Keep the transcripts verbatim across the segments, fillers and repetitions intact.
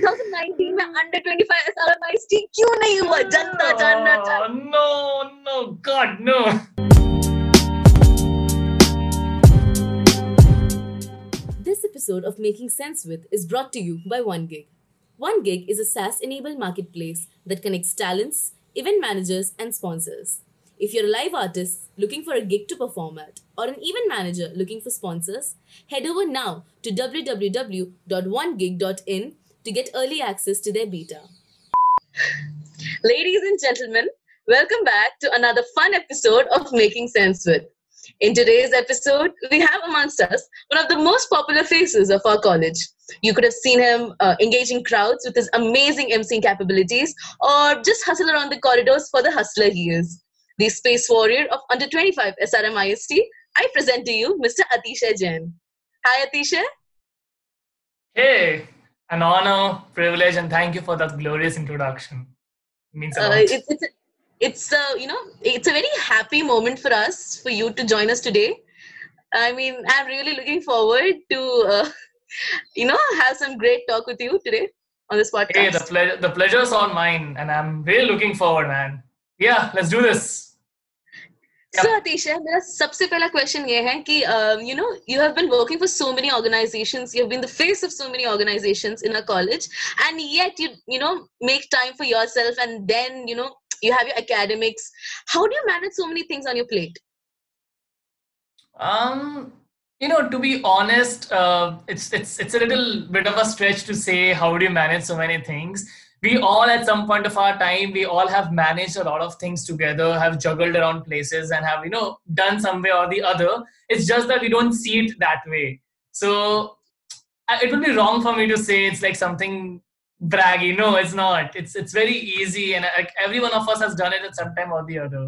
twenty nineteen में under twenty-five S R M I S T क्यों नहीं हुआ? जनता जानना चाहिए। No, no, God, no. This episode of Making Sense With is brought to you by OneGig. OneGig is a SaaS-enabled marketplace that connects talents, event managers, and sponsors. If you're a live artist looking for a gig to perform at, or an event manager looking for sponsors, head over now to w w w dot one gig dot in to get early access to their beta. Ladies and gentlemen, welcome back to another fun episode of Making Sense With. In today's episode, we have amongst us one of the most popular faces of our college. You could have seen him uh, engaging crowds with his amazing emceeing capabilities, or just hustle around the corridors for the hustler he is. The Space Warrior of Under twenty-five S R M I S T, I present to you Mister Atisha Jain. Hi, Atisha. Hey, an honor, privilege, and thank you for that glorious introduction. It means a lot. Uh, it's it's, it's uh, you know, it's a very happy moment for us, for you to join us today. I mean, I'm really looking forward to, uh, you know, have some great talk with you today on this podcast. Hey, the pleasure, the pleasure's all mine, and I'm really looking forward, man. Yeah, let's do this. So Atisha, my first question is that um, you know, you have been working for so many organizations, you have been the face of so many organizations in our college, and yet you you know make time for yourself, and then you know you have your academics. How do you manage so many things on your plate? Um, you know, to be honest, uh, it's it's it's a little bit of a stretch to say how do you manage so many things. We all at some point of our time, we all have managed a lot of things together, have juggled around places and have, you know, done some way or the other. It's just that we don't see it that way. So it would be wrong for me to say it's like something braggy. No, it's not. It's it's very easy, and every one of us has done it at some time or the other.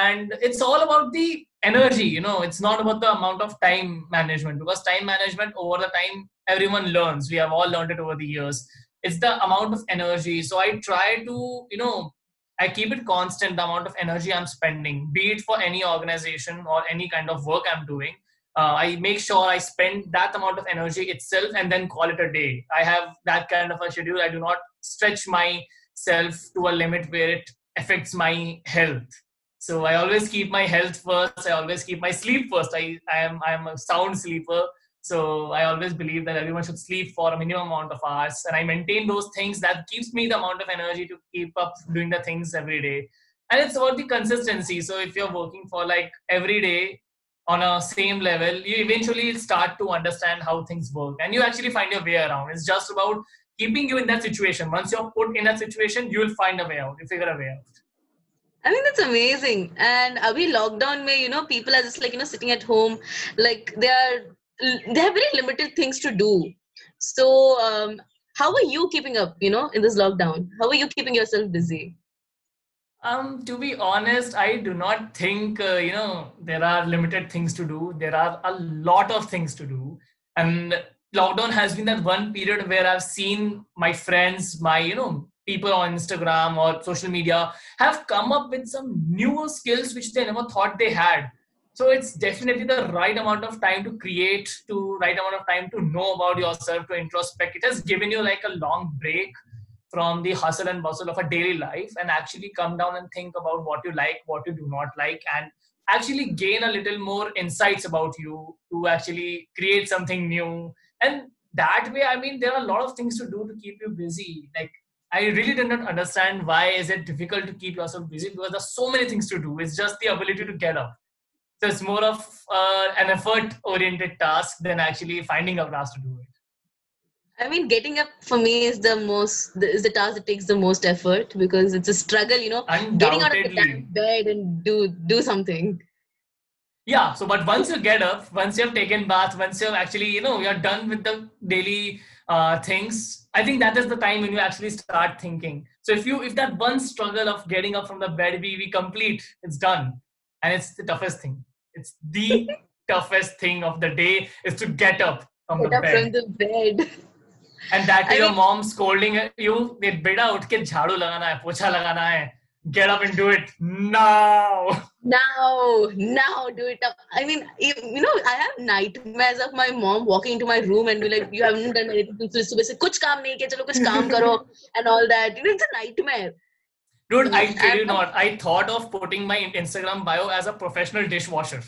And it's all about the energy, you know, it's not about the amount of time management, because time management over the time, everyone learns. We have all learned it over the years. It's the amount of energy. So I try to, you know, I keep it constant, the amount of energy I'm spending, be it for any organization or any kind of work I'm doing. Uh, I make sure I spend that amount of energy itself and then call it a day. I have that kind of a schedule. I do not stretch myself to a limit where it affects my health. So I always keep my health first. I always keep my sleep first. I, I am I am a sound sleeper. So I always believe that everyone should sleep for a minimum amount of hours, and I maintain those things. That keeps me the amount of energy to keep up doing the things every day. And it's about the consistency. So if you're working for like every day on a same level, you eventually start to understand how things work and you actually find your way around. It's just about keeping you in that situation. Once you're put in that situation, you will find a way out. You figure a way out. I mean, that's amazing. And abhi lockdown mein, you know, people are just like, you know, sitting at home, like they are, they have very limited things to do. So um, how are you keeping up, you know, in this lockdown? How are you keeping yourself busy? Um, to be honest, I do not think, uh, you know, there are limited things to do. There are a lot of things to do. And lockdown has been that one period where I've seen my friends, my, you know, people on Instagram or social media have come up with some newer skills which they never thought they had. So it's definitely the right amount of time to create, to right amount of time to know about yourself, to introspect. It has given you like a long break from the hustle and bustle of a daily life and actually come down and think about what you like, what you do not like, and actually gain a little more insights about you to actually create something new. And that way, I mean, there are a lot of things to do to keep you busy. Like, I really do not understand why is it difficult to keep yourself busy, because there's so many things to do. It's just the ability to get up. So it's more of uh, an effort-oriented task than actually finding a task to do it. I mean, getting up for me is the most is the task that takes the most effort, because it's a struggle, you know, getting out of the damn bed and do do something. Yeah. So, but once you get up, once you have taken bath, once you have actually, you know, you're done with the daily uh, things, I think that is the time when you actually start thinking. So, if you if that one struggle of getting up from the bed we we complete, it's done. And it's the toughest thing. It's the toughest thing of the day is to get up from get the up bed. From the bed. And that is your mean, mom scolding you. Beta, utke jhadu lagana hai, pocha lagana hai. get up and do it now. Now, now do it up. I mean, you know, I have nightmares of my mom walking into my room and be like, you haven't done anything since subah se, kuch kaam nahi kiya, chalo kuch kaam karo, and all that. You know, it's a nightmare. Dude, I tell you not, I thought of putting my Instagram bio as a professional dishwasher.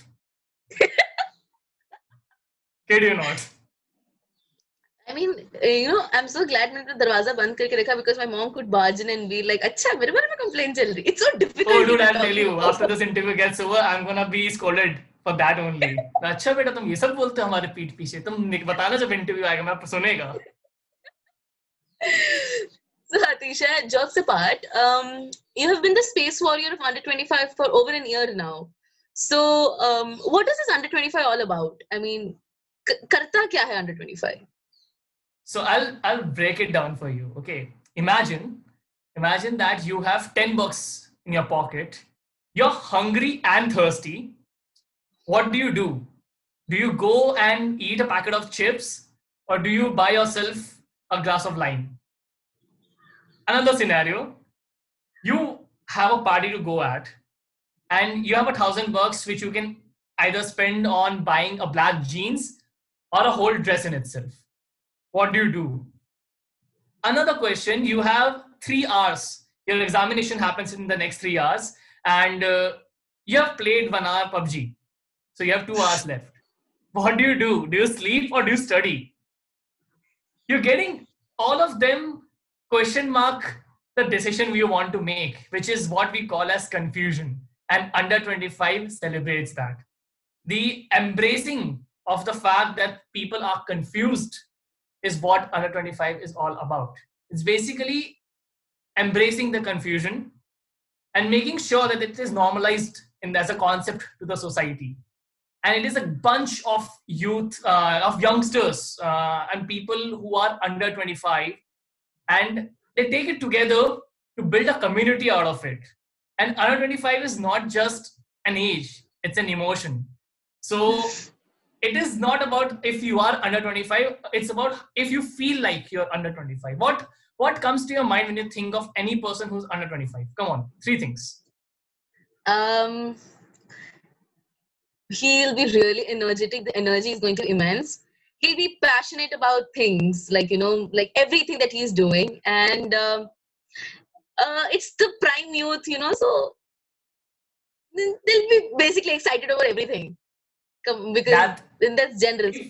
Kid you not. I mean, you know, I'm so glad I closed the door because my mom could barge in and be like, "Acha, mere bare mein complaint chal rahi." It's so difficult. Oh, dude, I'll tell you. After this interview gets over, I'm gonna be scolded for that only. Acha, beta, tum ye sab bolte ho hamare peeth piche. Tum batana jab interview aayega, main sunega. So, Atisha, jokes apart, um, you have been the Space Warrior of Under twenty-five for over an year now. So, um, what is this Under twenty-five all about? I mean, karta kya hai Under twenty-five? So I'll, I'll break it down for you. Okay. Imagine, imagine that you have ten bucks in your pocket. You're hungry and thirsty. What do you do? Do you go and eat a packet of chips, or do you buy yourself a glass of lime? Another scenario, you have a party to go at and you have a thousand bucks, which you can either spend on buying a black jeans or a whole dress in itself. What do you do? Another question, you have three hours. Your examination happens in the next three hours and uh, you have played one hour P U B G. So you have two hours left. What do you do? Do you sleep or do you study? You're getting all of them question mark the decision we want to make, which is what we call as confusion. And Under twenty-five celebrates that. The embracing of the fact that people are confused is what Under twenty-five is all about. It's basically embracing the confusion and making sure that it is normalized in, as a concept to the society. And it is a bunch of youth, uh, of youngsters uh, and people who are under twenty-five, and they take it together to build a community out of it. And Under twenty-five is not just an age, it's an emotion. So it is not about if you are under twenty-five, it's about if you feel like you're under twenty-five. What, what comes to your mind when you think of any person who's under twenty-five? Come on, three things. Um, he'll be really energetic. The energy is going to be immense. He'll be passionate about things, like, you know, like everything that he's doing. And uh, uh, it's the prime youth, you know, so they'll be basically excited over everything. Because that, that's generous. If,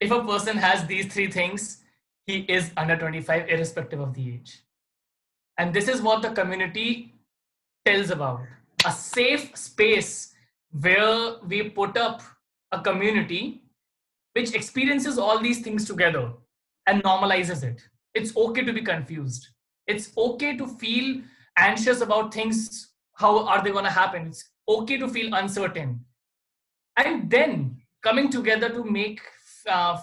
if a person has these three things, he is under twenty-five, irrespective of the age. And this is what the community tells about. A safe space where we put up a community which experiences all these things together and normalizes it. It's okay to be confused. It's okay to feel anxious about things. How are they going to happen? It's okay to feel uncertain. And then coming together to make uh,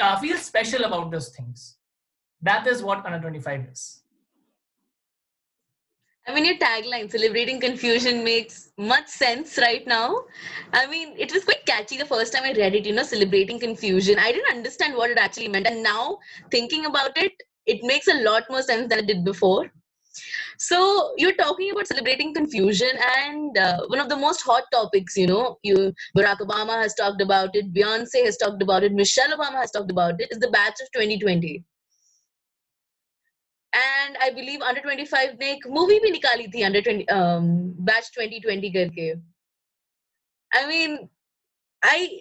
uh, feel special about those things. That is what Under twenty-five is. I mean, your tagline, celebrating confusion, makes much sense right now. I mean, it was quite catchy the first time I read it, you know, celebrating confusion. I didn't understand what it actually meant. And now thinking about it, it makes a lot more sense than it did before. So you're talking about celebrating confusion, and uh, one of the most hot topics, you know, you Barack Obama has talked about it, Beyonce has talked about it, Michelle Obama has talked about it, is the Batch of twenty twenty. And I believe Under twenty-five ne ek movie bhi nikali thi, under twenty, um, Batch twenty twenty karke. I mean, I,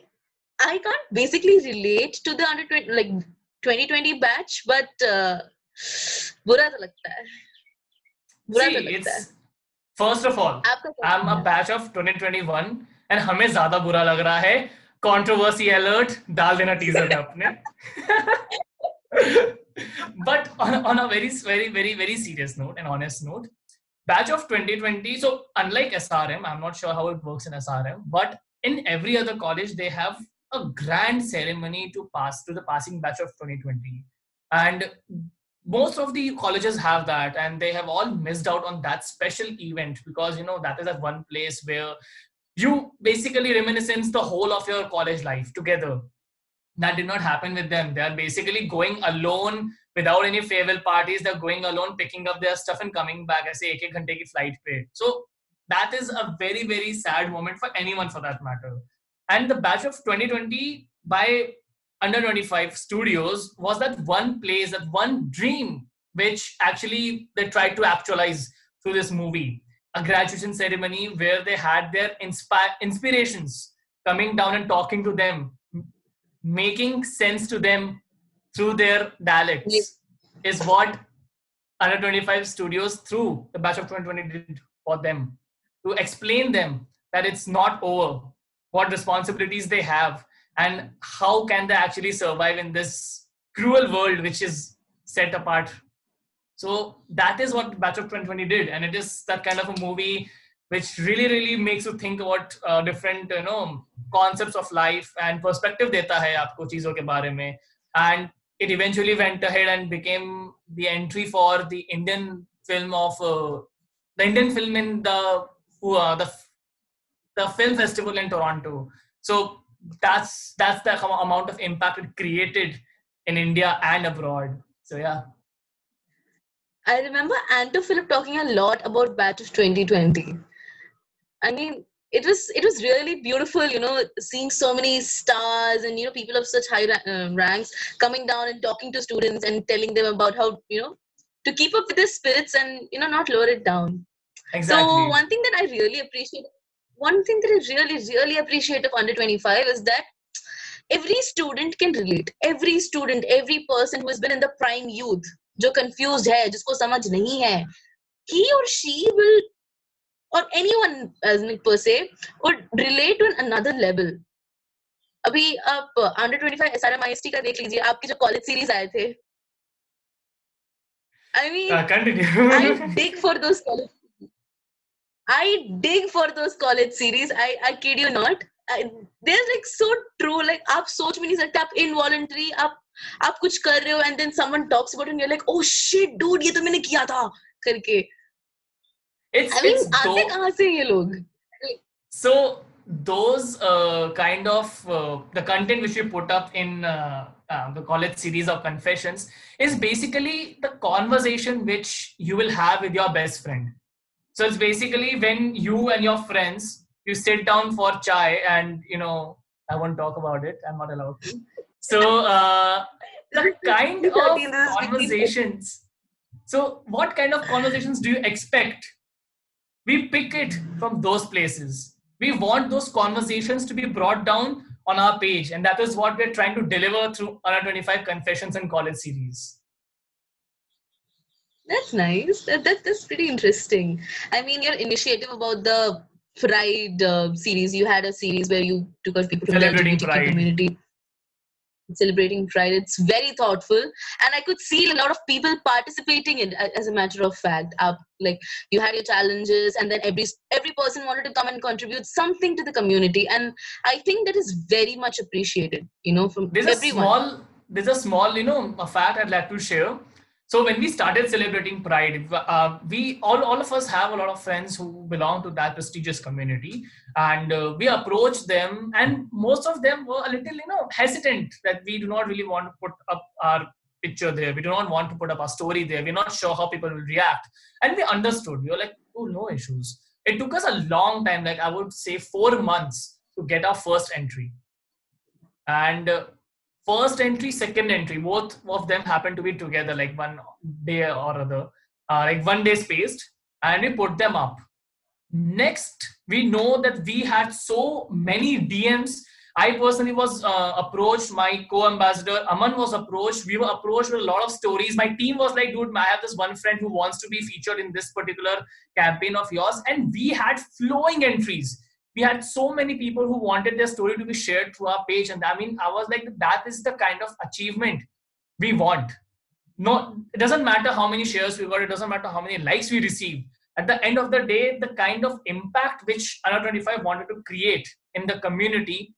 I can't basically relate to the under twenty, like twenty twenty batch, but uh, bura to lagta hai. See, it's, first of all, I'm a batch of twenty twenty-one and हमें ज़्यादा बुरा लग रहा है. Controversy alert, डाल देना teaser में अपने. But on, on a very, very, very, very serious note and honest note, batch of twenty twenty, so unlike S R M, I'm not sure how it works in S R M, but in every other college, they have a grand ceremony to pass to the passing batch of twenty twenty. And most of the colleges have that, and they have all missed out on that special event because, you know, that is at one place where you basically reminiscence the whole of your college life together. That did not happen with them. They are basically going alone without any farewell parties. They're going alone, picking up their stuff and coming back. I say, ek ek ghante ki flight pe. So that is a very, very sad moment for anyone for that matter. And the Batch of twenty twenty by Under twenty-five Studios was that one place, that one dream, which actually they tried to actualize through this movie. A graduation ceremony where they had their inspire inspirations coming down and talking to them, making sense to them through their dialects, yes, is what Under twenty-five Studios through the Batch of twenty twenty did for them, to explain them that it's not over, what responsibilities they have, and how can they actually survive in this cruel world which is set apart. So that is what Batch of twenty twenty did, and it is that kind of a movie which really, really makes you think about uh, different, you know, concepts of life and perspective deta hai aapko cheezon ke baare mein. And it eventually went ahead and became the entry for the Indian film of uh, the Indian film in the uh, the the film festival in Toronto. So that's that's the amount of impact it created in India and abroad. So yeah. I remember Anto Philip talking a lot about Batch of twenty twenty. I mean, it was it was really beautiful, you know, seeing so many stars and, you know, people of such high ra- ranks coming down and talking to students and telling them about how, you know, to keep up with their spirits and, you know, not lower it down. Exactly. So one thing that I really appreciate, one thing that I really, really appreciate of Under twenty-five is that every student can relate. Every student, every person who has been in the prime youth, who is confused, who doesn't understand, he or she will, or anyone as per se, would relate to another level. Abhi aap Under twenty-five S R M I S T ka dekh lijiye, aapki jo college series aaye the. I mean, uh, continue. I dig for those college series. I dig for those college series. I, I kid you not. I, they're like so true. Like, aap soch bhi nahi sakte, aap involuntary, aap aap kuch kar rahe ho, and then someone talks about it and you're like, oh shit, dude, ye to maine kiya tha karke. It's, I mean, it's aate kahan se ye log? So those uh, kind of uh, the content which we put up in uh, uh, the college series of confessions is basically the conversation which you will have with your best friend. So it's basically when you and your friends, you sit down for chai and, you know, I won't talk about it. I'm not allowed to. So uh, the kind of conversations. So what kind of conversations do you expect? We pick it from those places. We want those conversations to be brought down on our page. And that is what we're trying to deliver through Under twenty-five Confessions and College Series. That's nice. That, that, that's pretty interesting. I mean, your initiative about the Pride uh, series, you had a series where you took out people from the L G B T Q community. Celebrating Pride. It's very thoughtful, and I could see a lot of people participating in it. As a matter of fact, up like you had your challenges, and then every every person wanted to come and contribute something to the community, and I think that is very much appreciated. You know, from there's everyone. a small there's a small you know a fact I'd like to share. So when we started celebrating Pride, uh, we all all of us have a lot of friends who belong to that prestigious community, and uh, we approached them, and most of them were a little, you know, hesitant that we do not really want to put up our picture there. We do not want to put up our story there. We're not sure how people will react, and we understood. We were like, oh, no issues. It took us a long time, like I would say four months, to get our first entry, and. Uh, First entry, second entry, both of them happened to be together, like one day or other, uh, like one day spaced, and we put them up. Next, we know that we had so many D Ms. I personally was uh, approached, my co-ambassador Aman was approached, we were approached with a lot of stories. My team was like, dude, I have this one friend who wants to be featured in this particular campaign of yours, and we had flowing entries. We had so many people who wanted their story to be shared through our page. And I mean, I was like, that is the kind of achievement we want. No, it doesn't matter how many shares we got. It doesn't matter how many likes we receive. At the end of the day, the kind of impact which Under twenty-five wanted to create in the community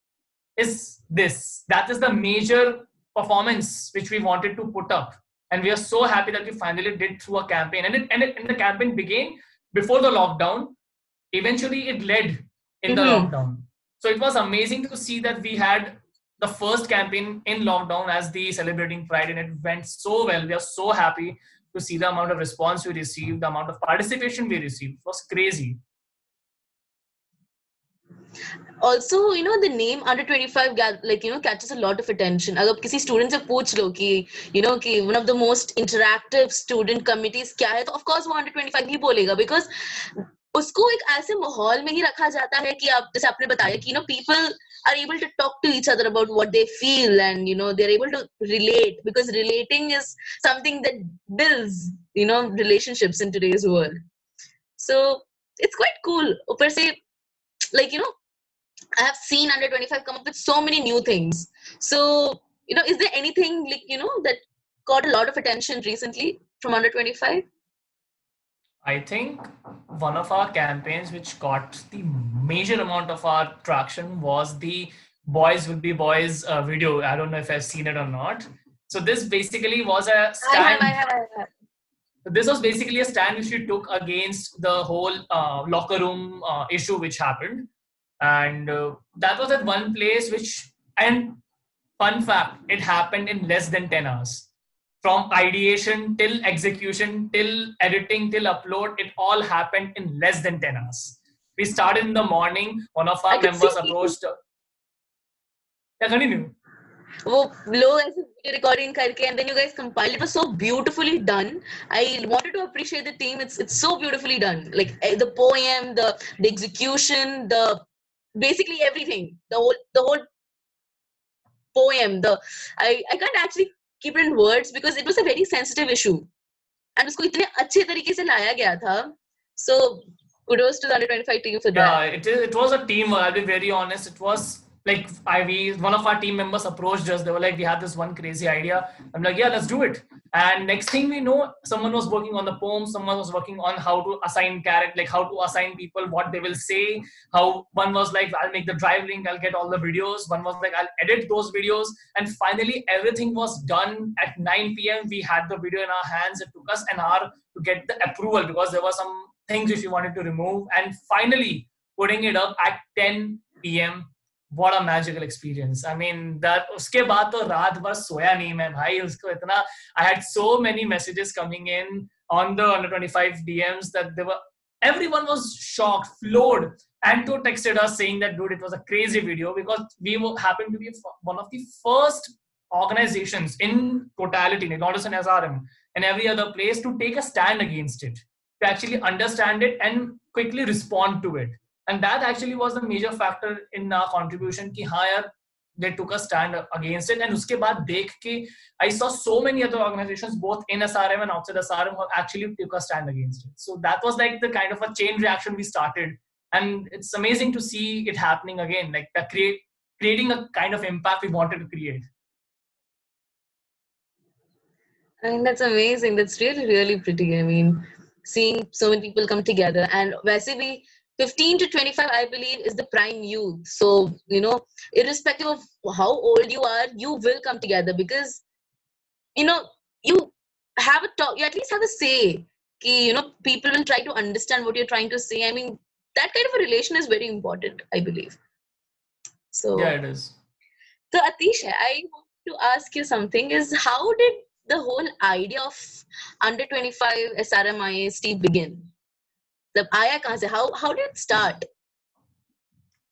is this. That is the major performance which we wanted to put up. And we are so happy that we finally did through a campaign. And, it, and, it, and the campaign began before the lockdown. Eventually, it led in the mm-hmm. lockdown. So it was amazing to see that we had the first campaign in lockdown as the Celebrating Pride, and it went so well. We are so happy to see the amount of response we received, the amount of participation we received. It was crazy. Also, you know, the name Under twenty-five, like, you know, catches a lot of attention. If any students have asked you, you know, ki one of the most interactive student committees kya hai, of course, wo Under twenty-five hi bolega, because usko ek aise mahol mein hi rakha jata hai ki aap, jaise aapne bataya ki, you know, people are able to talk to each other about what they feel, and, you know, they're able to relate, because relating is something that builds, you know, relationships in today's world. So it's quite cool. Upar se, like, you know, I have seen Under twenty-five come up with so many new things. So, you know, is there anything, like, you know, that got a lot of attention recently from Under twenty-five? I think one of our campaigns which got the major amount of our traction was the Boys Will Be Boys uh, video. I don't know if I've seen it or not. So this basically was a stand. I have, I have, I have. This was basically a stand which we took against the whole uh, locker room uh, issue which happened. And uh, that was at one place which, and fun fact, it happened in less than ten hours. From ideation till execution, till editing, till upload, it all happened in less than ten hours. We started in the morning, one of our I members approached. Yeah, continue. Wo log video recording karke, and then you guys compiled. It was so beautifully done. I wanted to appreciate the team. It's, it's so beautifully done. Like the poem, the, the execution, the basically everything, the whole, the whole poem, the, I, I can't actually keep it in words because it was a very sensitive issue. And usko itne achhe tarike se laya gaya tha. So kudos to the Under twenty-five team for that. Yeah, it, is, it was a team, I'll be very honest. It was like, I, we, one of our team members approached us. They were like, we had this one crazy idea. I'm like, yeah, let's do it. And next thing we know, someone was working on the poem. Someone was working on how to assign character, like how to assign people, what they will say. How one was like, I'll make the drive link. I'll get all the videos. One was like, I'll edit those videos. And finally, everything was done at nine p m We had the video in our hands. It took us an hour to get the approval because there were some things which we wanted to remove. And finally, putting it up at ten p m What a magical experience. I mean, that uske baad to raat bhar soya nahi main bhai, usko itna, I had so many messages coming in on the Under twenty-five D Ms that they were, everyone was shocked, floored. Anto texted us saying that, dude, it was a crazy video, because we happened to be one of the first organizations in totality, not just in S R M, and every other place, to take a stand against it, to actually understand it and quickly respond to it. And that actually was the major factor in our contribution. Ki, ha, yaar, they took a stand against it. And uske baad dekh ke, I saw so many other organizations, both in S R M and outside S R M, who actually took a stand against it. So that was like the kind of a chain reaction we started. And it's amazing to see it happening again, like the create, creating a kind of impact we wanted to create. I mean, that's amazing. That's really, really pretty. I mean, seeing so many people come together, and वैसे भी fifteen to twenty-five, I believe, is the prime youth. So, you know, irrespective of how old you are, you will come together because, you know, you have a talk, you at least have a say. Ki, you know, people will try to understand what you're trying to say. I mean, that kind of a relation is very important, I believe. So, yeah, it is. So, Atisha, I want to ask you something is how did the whole idea of Under twenty-five S R M I S T begin? How, how did it start?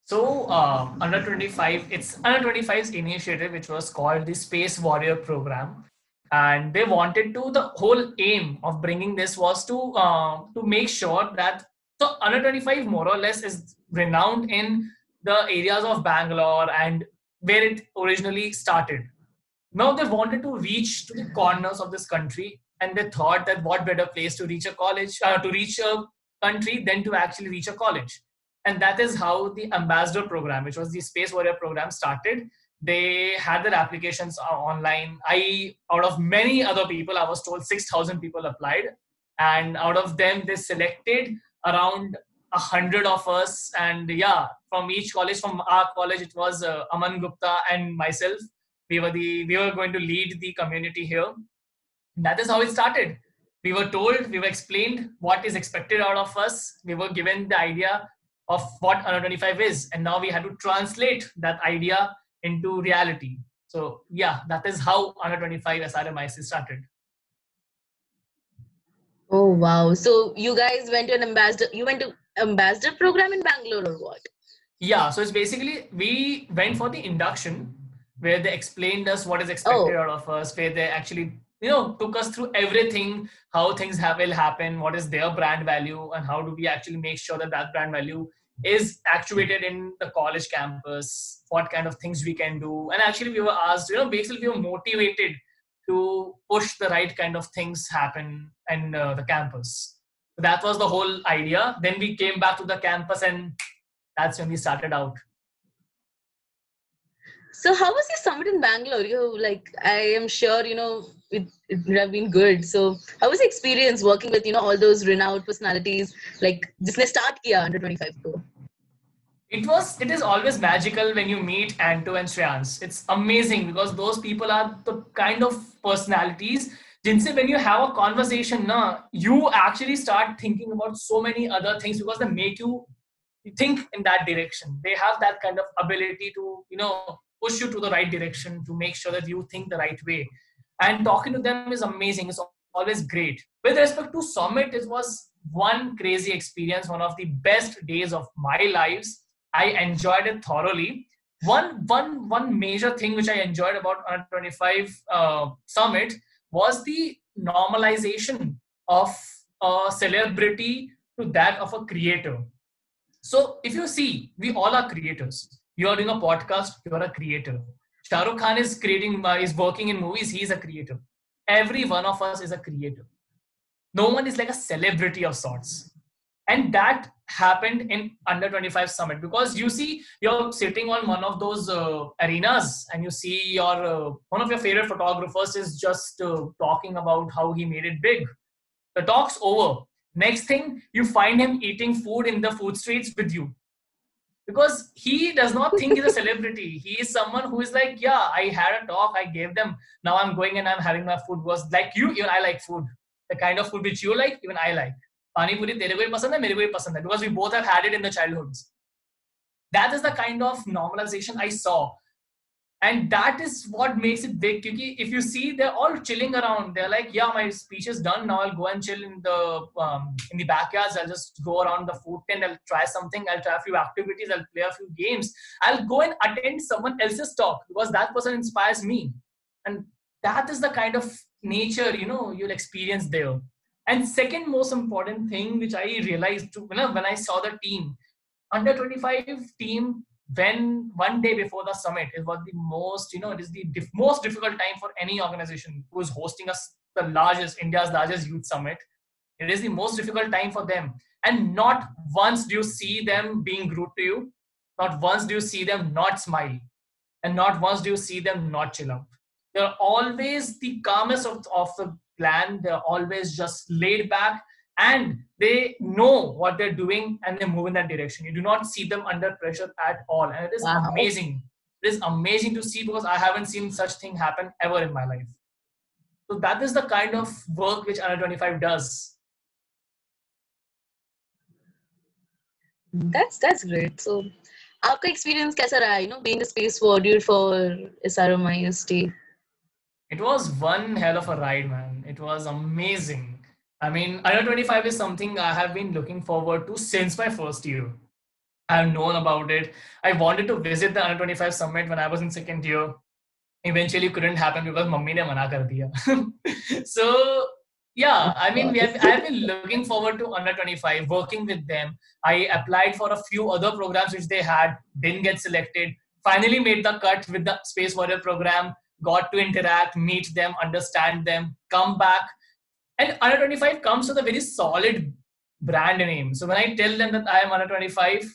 So uh, Under twenty-five, it's Under twenty-five's initiative, which was called the Space Warrior Program. And they wanted to, the whole aim of bringing this was to, uh, to make sure that, so Under twenty-five more or less is renowned in the areas of Bangalore and where it originally started. Now they wanted to reach to the corners of this country, and they thought that what better place to reach a college, uh, to reach a country than to actually reach a college. And that is how the ambassador program, which was the Space Warrior program, started. They had their applications online. I, out of many other people, I was told six thousand people applied, and out of them they selected around a hundred of us. And yeah, from each college, from our college, it was uh, Aman Gupta and myself. We were the, we were going to lead the community here. And that is how it started. We were told, we were explained what is expected out of us. We were given the idea of what Under twenty-five is. And now we had to translate that idea into reality. So yeah, that is how Under twenty-five S R M I S T started. Oh wow! So you guys went to an ambassador. You went to ambassador program in Bangalore or what? Yeah. So it's basically we went for the induction where they explained us what is expected oh. out of us. Where they actually you know took us through everything, how things have, will happen, what is their brand value, and how do we actually make sure that that brand value is actuated in the college campus. What kind of things we can do, and actually we were asked, you know, basically we were motivated to push the right kind of things happen in uh, the campus. So that was the whole idea. Then we came back to the campus and that's when we started out. So how was your summit in Bangalore? You like, I am sure, you know, it, it would have been good. So how was the experience working with, you know, all those renowned personalities, like jisne start kiya Under twenty-five ko? It was, it is always magical when you meet Anto and Shreyaans. It's amazing because those people are the kind of personalities jinse when you have a conversation, na, you actually start thinking about so many other things because they make you think in that direction. They have that kind of ability to, you know, push you to the right direction to make sure that you think the right way. And talking to them is amazing. It's always great. With respect to summit, it was one crazy experience, one of the best days of my lives. I enjoyed it thoroughly. One, one, one major thing which I enjoyed about Under twenty-five uh, Summit was the normalization of a celebrity to that of a creator. So if you see, we all are creators. You are doing a podcast, you are a creator. Shah Rukh Khan is creating, uh, is working in movies, he is a creator. Every one of us is a creator. No one is like a celebrity of sorts. And that happened in Under twenty-five Summit because you see you're sitting on one of those uh, arenas and you see your uh, one of your favorite photographers is just uh, talking about how he made it big. The talk's over. Next thing, you find him eating food in the food streets with you because he does not think he's a celebrity. He is someone who is like, yeah, I had a talk, I gave them. Now I'm going and I'm having my food. Was like you, even I like food. The kind of food which you like, even I like. Pani puri tere ko bhi pasand hai, mere ko bhi pasand hai, because we both have had it in the childhoods. That is the kind of normalization I saw. And that is what makes it big. Because if you see, they're all chilling around. They're like, yeah, my speech is done. Now I'll go and chill in the um, in the backyards. I'll just go around the food tent. I'll try something. I'll try a few activities. I'll play a few games. I'll go and attend someone else's talk because that person inspires me. And that is the kind of nature, you know, you'll experience there. And second most important thing, which I realized too, you know, when I saw the team, Under twenty-five team, when one day before the summit, it was the most, you know, it is the diff- most difficult time for any organization who is hosting us, the largest, India's largest youth summit. It is the most difficult time for them. And not once do you see them being rude to you. Not once do you see them not smile. And not once do you see them not chill out. They're always the calmest of, of the plan. They're always just laid back and they know what they're doing and they move in that direction. You do not see them under pressure at all. And it is wow. amazing. It is amazing to see because I haven't seen such thing happen ever in my life. So that is the kind of work which Under twenty-five does. That's, that's great. So aapka experience kaisa raha, you know, being a space warrior for S R M I S T? It was one hell of a ride, man. It was amazing. I mean, Under twenty-five is something I have been looking forward to since my first year. I have known about it. I wanted to visit the Under twenty-five Summit when I was in second year. Eventually couldn't happen because mummy ne mana kar diya. So yeah, I mean, we have, I have been looking forward to Under twenty-five, working with them. I applied for a few other programs which they had, didn't get selected, finally made the cut with the Space Warrior Program. Got to interact, meet them, understand them, come back. And Under twenty-five comes with a very solid brand name. So when I tell them that I am Under twenty-five,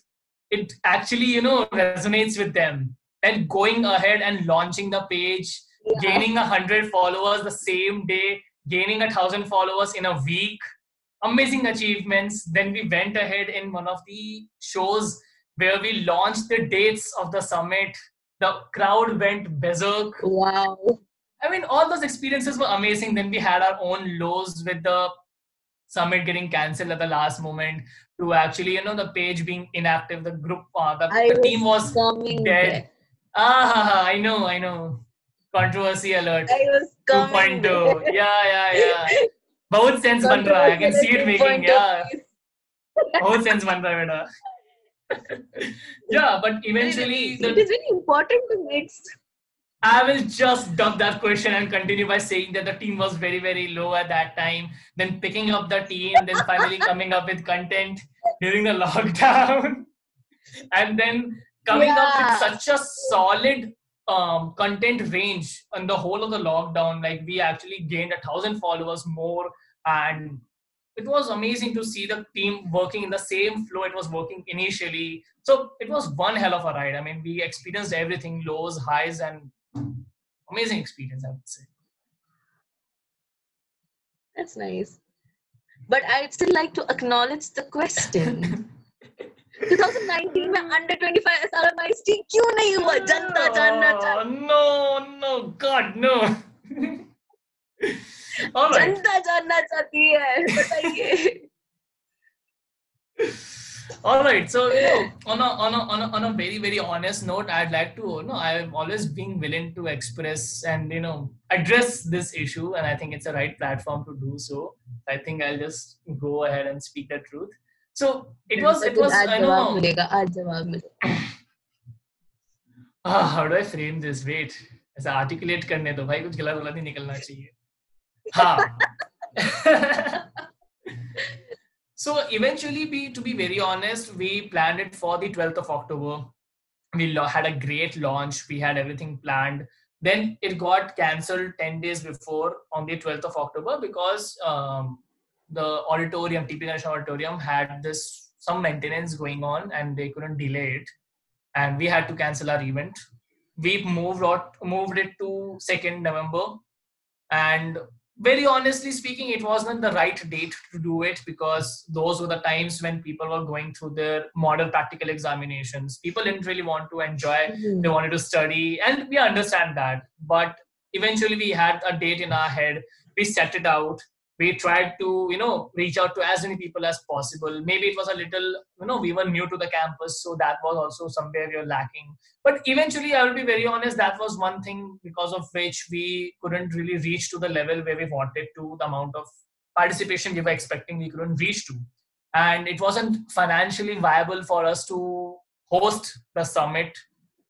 it actually, you know, resonates with them. And going ahead and launching the page, yeah. gaining a hundred followers the same day, gaining a thousand followers in a week, amazing achievements. Then we went ahead in one of the shows where we launched the dates of the summit. The crowd went berserk. Wow. I mean, all those experiences were amazing. Then we had our own lows with the summit getting cancelled at the last moment to actually, you know, the page being inactive, the group, uh, the, the team was dead. There. Ah, I know, I know. Controversy alert. I was coming. two point oh. Yeah, yeah, yeah. Bahut sense ban raha hai. I can see it making. Yeah. Bahut sense ban raha hai, beta. Yeah, but eventually... It is very really important to mix. I will just dump that question and continue by saying that the team was very, very low at that time. Then picking up the team, then finally coming up with content during the lockdown. And then coming yeah. up with such a solid um, content range on the whole of the lockdown. Like we actually gained a thousand followers more. And it was amazing to see the team working in the same flow it was working initially. So it was one hell of a ride. I mean, we experienced everything, lows, highs, and amazing experience, I would say. That's nice. But I'd still like to acknowledge the question. twenty nineteen में under twenty-five S R M I S T क्यों नहीं हुआ? जनता जानना चाहती है. No, no, God, no. All right. जनता जानना चाहती है. बताइए. All right, so you know, on a on a on a on a very very honest note, I'd like to you know I've always been willing to express and you know address this issue, and I think it's the right platform to do so. I think I'll just go ahead and speak the truth. So it was it was I know. Ah, how do I frame this? Wait, as I articulate करने दो भाई कुछ गला गला नहीं निकलना चाहिए. हाँ. So eventually, we, to be very honest, we planned it for the twelfth of October. We had a great launch. We had everything planned. Then it got cancelled ten days before on the twelfth of October because um, the auditorium, T P National Auditorium, had this some maintenance going on and they couldn't delay it. And we had to cancel our event. We moved, out, moved it to second November. And very honestly speaking, it wasn't the right date to do it because those were the times when people were going through their model practical examinations. People didn't really want to enjoy. Mm-hmm. They wanted to study, and we understand that. But eventually we had a date in our head. We set it out. We tried to, you know, reach out to as many people as possible. Maybe it was a little, you know, we were new to the campus. So that was also somewhere we were lacking. But eventually, I will be very honest, that was one thing because of which we couldn't really reach to the level where we wanted to, the amount of participation we were expecting we couldn't reach to. And it wasn't financially viable for us to host the summit.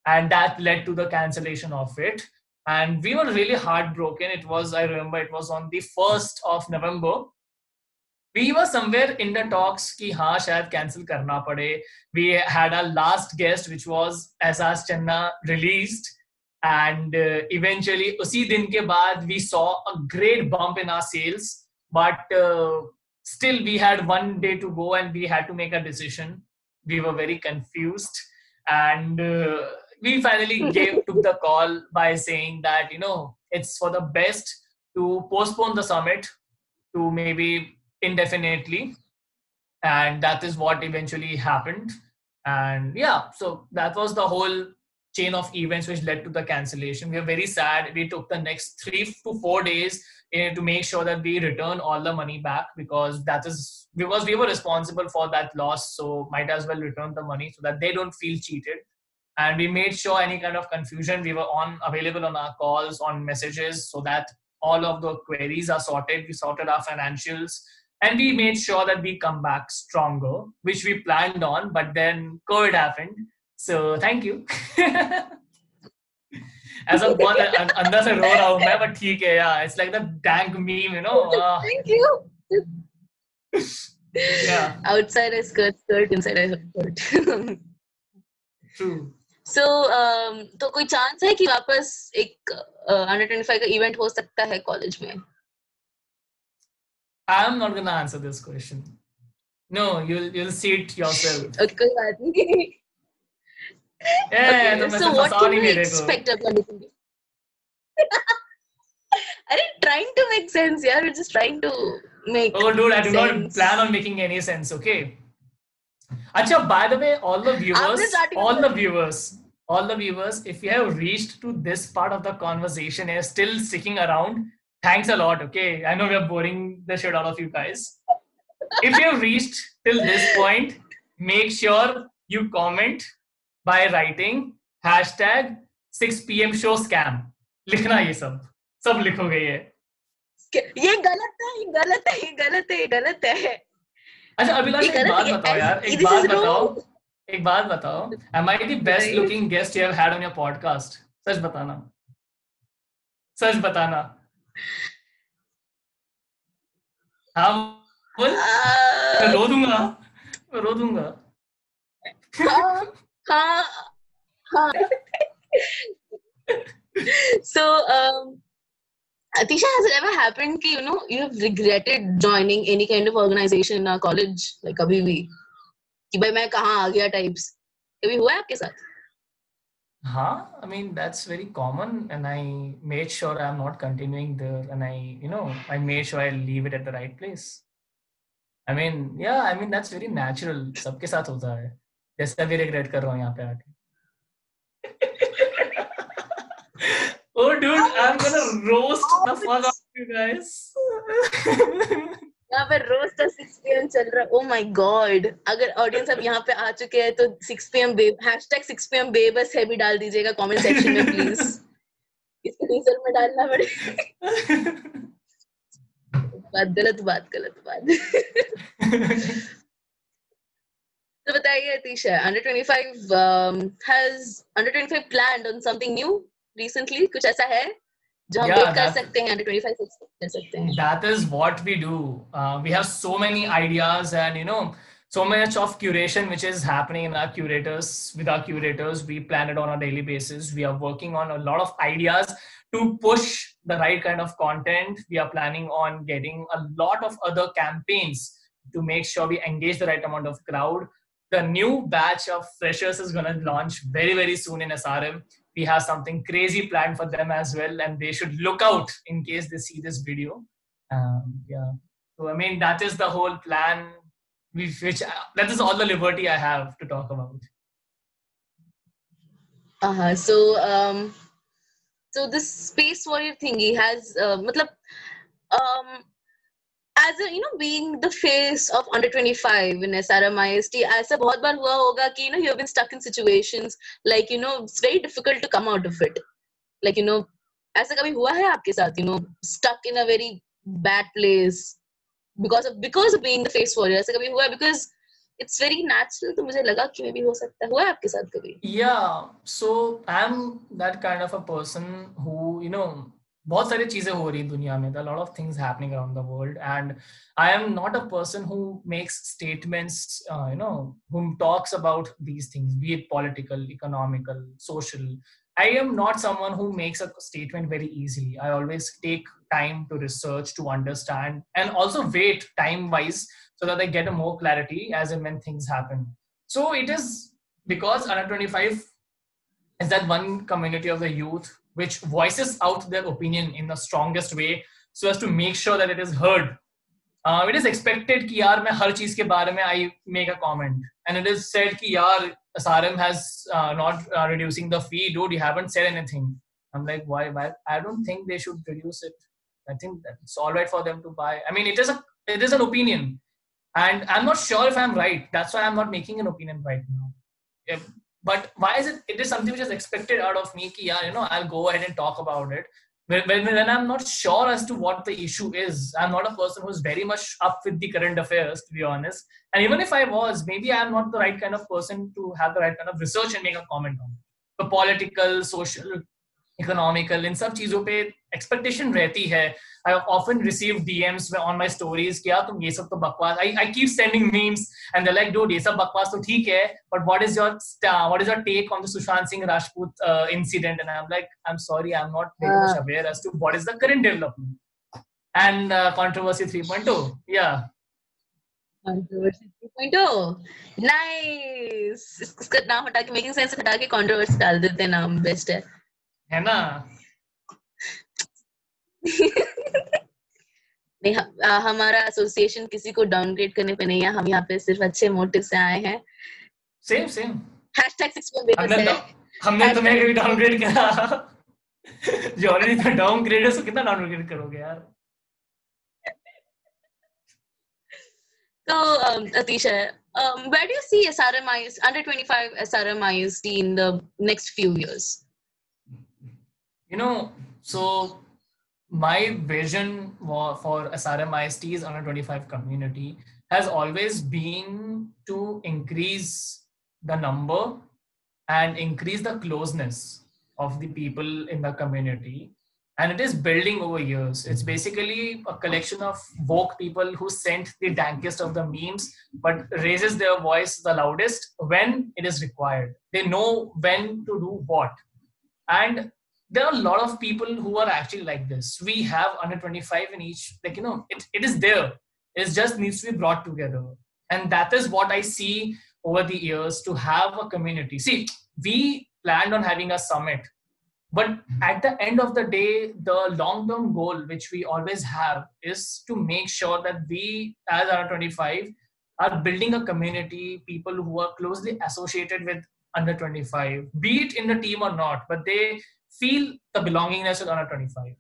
And that led to the cancellation of it. And we were really heartbroken. It was, I remember, it was on the first of November. We were somewhere in the talks ki haan, shayad cancel karna pade. We had our last guest, which was S R Channa, released. And uh, eventually, usi din ke baad, we saw a great bump in our sales. But uh, still, we had one day to go and we had to make a decision. We were very confused. And... Uh, We finally gave, took the call by saying that, you know, it's for the best to postpone the summit to maybe indefinitely. And that is what eventually happened. And yeah, so that was the whole chain of events which led to the cancellation. We are very sad. We took the next three to four days in to make sure that we return all the money back because that is because we were responsible for that loss. So might as well return the money so that they don't feel cheated. And we made sure any kind of confusion, we were on available on our calls, on messages, so that all of the queries are sorted. We sorted our financials and we made sure that we come back stronger, which we planned on, but then COVID happened. So thank you. As a one, another se ro raha hu main, but theek hai, yeah, it's like the dank meme, you know. Uh, thank you. Yeah. Outside I skirt, skirt, inside I skirt. True. So, um, तो कोई chance है कि वापस एक uh, under twenty-five का event हो सकता है college में? I'm not gonna answer this question. No, you'll you'll see it yourself. Okay, कोई बात नहीं. Yeah, तो so what can we expect of under twenty-five? अरे trying to make sense, yeah. We're just trying to make. Oh, dude, I do sense. Not plan on making any sense. Okay. Achha, by the way, all the viewers, all the viewers, all the viewers, if you have reached to this part of the conversation and still sticking around, thanks a lot, okay? I know we are boring the shit out of you guys. If you have reached till this point, make sure you comment by writing hashtag six p m show scam, लिखना ये सब सब लिखोगे ये ये गलत है ये गलत है ये गलत है ये गलत है अच्छा अभिलाष एक बात बताओ यार एक बात बताओ एक बात बताओ am I the best looking guest you have had on your podcast सच बताना सच बताना हाँ बोल मैं रो दूँगा मैं रो दूँगा हाँ हाँ हाँ so um, Atisha, has it ever happened that you know you have regretted joining any kind of organization or college like abhi bhi कि भाई मैं कहाँ आ गया types कभी हुआ है आपके साथ हाँ I mean that's very common and I made sure I'm not continuing there and I you know I made sure I leave it at the right place I mean yeah I mean that's very natural सबके साथ होता है जैसे भी regret कर रहा हूँ यहाँ पे आके oh dude I'm gonna roast oh, the fuck out of you guys यहाँ पे roast का six p m चल रहा है oh my god अगर audience अब यहाँ पे आ चुके हैं तो six p m babe hashtag six p m babe है भी डाल दीजिएगा comment section में please इसको teaser में डालना पड़ेगा बात गलत बात गलत बात तो बताइए Athisha under twenty-five um, has under twenty-five planned on something new recently कुछ ऐसा है जो हम yeah, कर सकते हैं under twenty-five से कर सकते हैं that is what we do uh, we have so many ideas and you know so much of curation which is happening in our curators with our curators we plan it on a daily basis we are working on a lot of ideas to push the right kind of content we are planning on getting a lot of other campaigns to make sure we engage the right amount of crowd the new batch of freshers is going to launch very very soon in S R M we have something crazy planned for them as well and they should look out in case they see this video um yeah so I mean that is the whole plan which that is all the liberty I have to talk about uh-huh so um So this space warrior thingy has, uh, matlab, um, as a, you know, being the face of under twenty-five in S R M I S T, ऐसा बहुत बार हुआ होगा कि you know you have been stuck in situations like you know it's very difficult to come out of it, like you know ऐसा कभी हुआ है आपके साथ you know stuck in a very bad place because of because of being the face warrior ऐसा कभी हुआ because it's very natural to mujhe laga ki maybe ho sakta hua aapke sath kabhi yeah so I'm that kind of a person who you know bahut sari cheeze ho rahi duniya mein there are a lot of things happening around the world and I am not a person who makes statements uh, you know who talks about these things be it political economical social I am not someone who makes a statement very easily I always take time to research to understand and also wait time wise so that I get a more clarity as and when things happen so it is because under twenty-five is that one community of the youth which voices out their opinion in the strongest way so as to make sure that it is heard uh, it is expected ki yaar main har cheez ke bare mein I make a comment and it is said ki yaar S R M has uh, not uh, reducing the fee dude you haven't said anything I'm like why why I don't think they should reduce it I think that it's all right for them to buy I mean it is a it is an opinion and I'm not sure if I'm right that's why I'm not making an opinion right now if, but why is it it is something which is expected out of me ki yaar you know I'll go ahead and talk about it when, when, when I'm not sure as to what the issue is I'm not a person who's very much up with the current affairs to be honest and even if I was maybe I'm not the right kind of person to have the right kind of research and make a comment on it. The political social economical in sab cheezon pe expectation rehti hai I often receive D Ms on my stories ki yaar tum ye sab to bakwas I I keep sending memes and they're like dude ye sab bakwas to theek hai but what is your uh, what is your take on the Sushant Singh Rajput uh, incident and I'm like I'm sorry I'm not very much aware as to what is the current development and uh, controversy three point oh yeah controversy three point oh nice iska naam hata ke making sense hata ke controversy dal dete hain naam best hai hai na नहीं हमारा association किसी को downgrade करने पे नहीं है हम यहाँ पे सिर्फ अच्छे मोटिव से आए हैं same same #six p m हमने तुम्हें कभी डाउनग्रेड किया जो ऑलरेडी तो डाउनग्रेड है सो कितना डाउनग्रेड करोगे यार तो Athisha where do you see S R M I S T under twenty-five S R M I S T in the next few years you know, so my vision for S R M I S T's under twenty-five community has always been to increase the number and increase the closeness of the people in the community. And it is building over years. It's basically a collection of woke people who sent the dankest of the memes, but raises their voice the loudest when it is required. They know when to do what. And there are a lot of people who are actually like this. We have under twenty-five in each, like, you know, it, it is there. It just needs to be brought together. And that is what I see over the years, to have a community. See, we planned on having a summit. But at the end of the day, the long-term goal, which we always have, is to make sure that we, as under twenty-five, are building a community, people who are closely associated with under twenty-five, be it in the team or not, but they feel the belongingness with under twenty-five.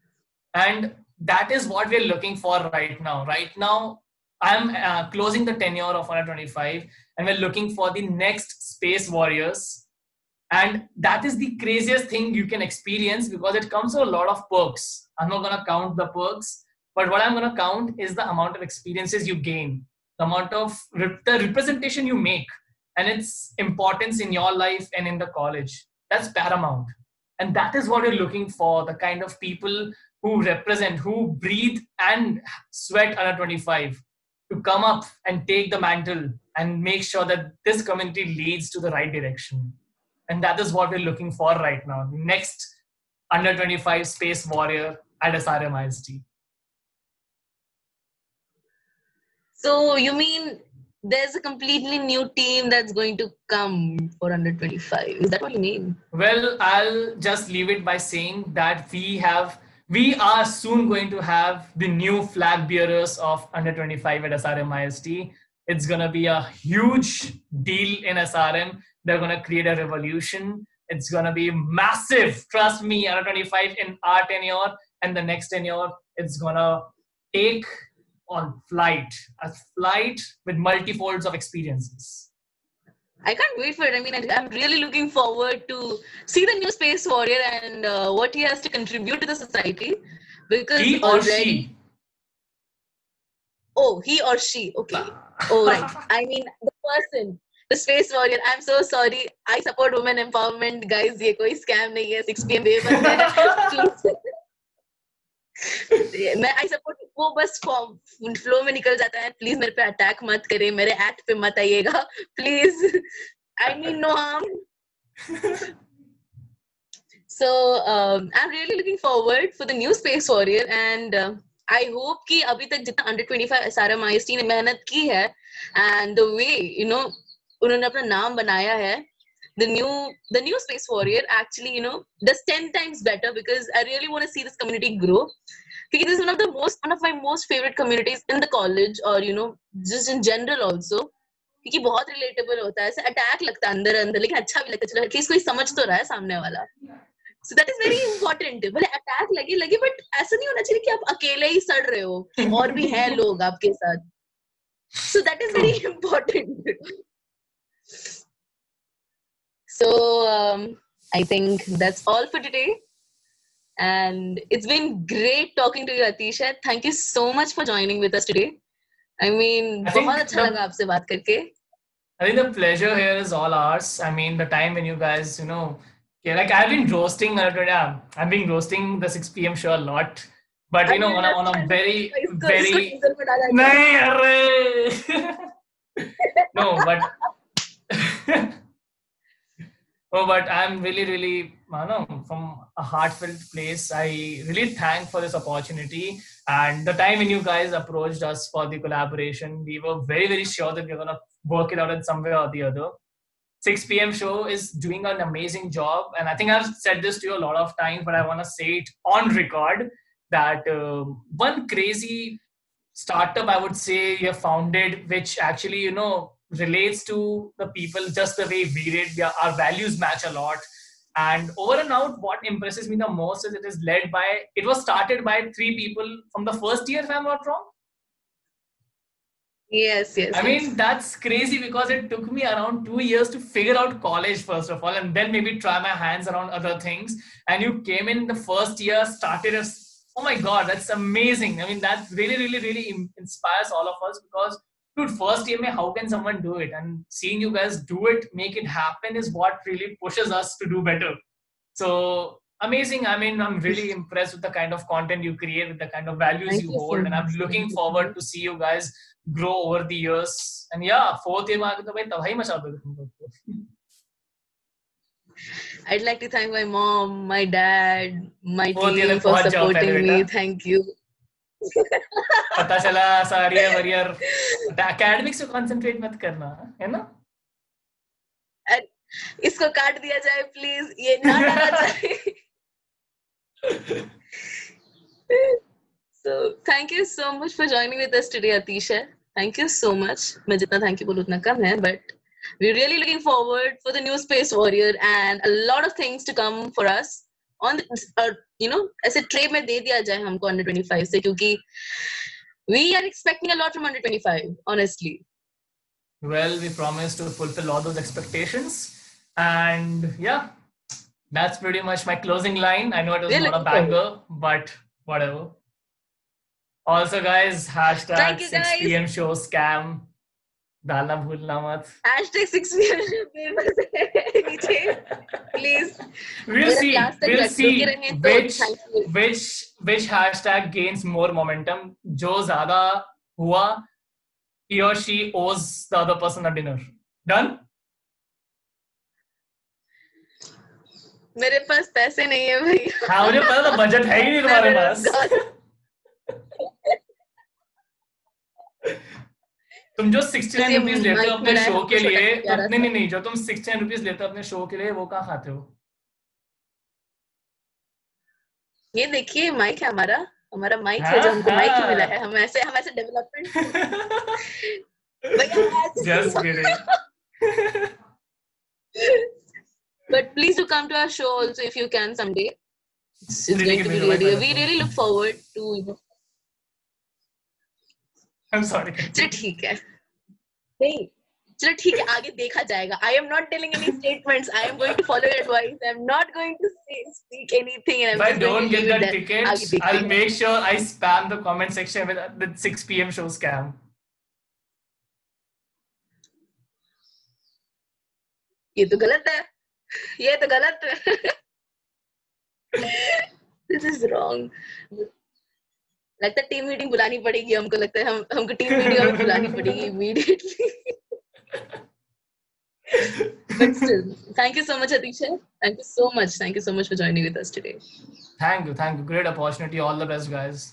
And that is what we're looking for right now. Right now, I'm uh, closing the tenure of under twenty-five, and we're looking for the next Space Warriors. And that is the craziest thing you can experience, because it comes with a lot of perks. I'm not going to count the perks, but what I'm going to count is the amount of experiences you gain, the amount of rep the representation you make, and its importance in your life and in the college. That's paramount. And that is what you're looking for, the kind of people who represent, who breathe and sweat under twenty-five, to come up and take the mantle and make sure that this community leads to the right direction. And that is what we're looking for right now. Next under twenty-five Space Warrior at S R M I S T. So you mean there's a completely new team that's going to come for under twenty-five? Is that what you mean? Well, I'll just leave it by saying that we have, we are soon going to have the new flag bearers of under twenty-five at S R M I S T. It's going to be a huge deal in S R M. They're going to create a revolution. It's going to be massive. Trust me, under twenty-five in our tenure and the next tenure, it's going to take on flight. A flight with multifolds of experiences. I can't wait for it. I mean, I'm really looking forward to see the new Space Warrior and uh, what he has to contribute to the society. Because he or already... she. Oh, he or she. Okay. Oh, right. I mean, the person. The Space Warrior. I'm so sorry. I support women empowerment, guys. This is no scam. six p m I support वो बस flow में निकल जाता है. Please मेरे पे attack मत करें. मेरे act पे मत आइएगा. Please. I mean no harm. So um, I'm really looking forward for the new Space Warrior, and uh, I hope कि अभी तक जितना under twenty-five S R M I S T ने मेहनत की है, and the way you know उन्होंने अपना नाम बनाया है, the new the new Space Warrior actually you know does ten times better, because I really want to see this community grow, because this is one of the most one of my most favorite communities in the college, or you know just in general also, because बहुत relatable होता है, attack लगता है अंदर अंदर, लेकिन अच्छा भी लगता है, चलो at least कोई समझ तो रहा है सामने वाला. So that is very important. भले attack लगे लगे, but ऐसा नहीं होना चाहिए कि आप अकेले ही सड़ रहे हो, और भी हैं लोग आपके साथ. So that is very important. So um, I think that's all for today, and it's been great talking to you, Atisha. Thank you so much for joining with us today. I mean, I बहुत अच्छा लगा आपसे बात करके. I think the pleasure here is all ours. I mean, the time when you guys, you know, yeah, like I've been roasting, I've been roasting the six p m show a lot, but you I know, on a, on a very, इसको, very, इसको नहीं, no, but. Oh, but I'm really, really, I don't know, from a heartfelt place. I really thank for this opportunity, and the time when you guys approached us for the collaboration, we were very, very sure that we we're gonna work it out in some way or the other. six p m show is doing an amazing job, and I think I've said this to you a lot of times, but I want to say it on record that uh, one crazy startup I would say you have founded, which actually you know. relates to the people just the way we did. We are, our values match a lot, and over and out what impresses me the most is it is led by it was started by three people from the first year, if I'm not wrong. Yes, yes. I yes. mean, that's crazy because it took me around two years to figure out college, first of all, and then maybe try my hands around other things. And you came in the first year, started a, oh my God, that's amazing. I mean, that really, really, really inspires all of us because, dude, first year, how can someone do it? And seeing you guys do it, make it happen is what really pushes us to do better. So amazing. I mean, I'm really impressed with the kind of content you create, with the kind of values Thank you hold. So and I'm looking forward to see you guys grow over the years. And yeah, fourth year, I'd like to thank my mom, my dad, my team for supporting me. Thank you. पता चला सारी warrior academics पे concentrate मत करना है ना इसको काट दिया जाए please ये ना डाला जाए so thank you so much for joining with us today Atisha thank you so much मैं जितना thank you बोलूँ उतना कम है but we're really looking forward for the new Space Warrior and a lot of things to come for us on the, uh, you know as a tray में दे दिया जाए हमको under twenty-five से क्योंकि we are expecting a lot from under twenty-five, honestly. Well, we promise to fulfill all those expectations. And yeah, that's pretty much my closing line. I know it was not a banger, but whatever. Also, guys, hashtag six p m show scam. Dalna bhulna mat. Hashtag six p m show. Please. We'll see. We'll see which, which, which hashtag gains more momentum. Jo zyada hua, he or she owes the other person a dinner. Done? मेरे पास पैसे नहीं है भाई. हाँ मुझे पता था budget है ही नहीं तुम्हारे पास. तुम जो sixty-nine रुपीस लेते हो अपने शो के लिए नहीं नहीं नहीं जो तुम sixty-nine रुपीस लेते हो अपने शो के लिए वो कहाँ खाते हो? ये देखिए माइक है हमारा हमारा माइक है जो हमको माइक ही मिला है हम ऐसे हम ऐसे development just kidding but please do come to our show also if you can someday it's going to be really we really look forward to you know I'm sorry. चलो ठीक है नहीं चलो ठीक है आगे देखा जाएगा I am not telling any statements I am going to follow your advice I am not going to say, speak anything and I'm just going to leave it there. If I don't get that ticket, I'll make sure I spam the comment section with the six p m show scam. ये तो गलत है ये तो गलत है This is wrong. लगता है टीम मीटिंग बुलानी पड़ेगी हमको लगता है हम हमको टीम मीटिंग में बुलानी पड़ेगी immediately. But still, thank you so much, Atisha. Thank you so much. Thank you so much for joining with us today. Thank you, thank you. Great opportunity. All the best, guys.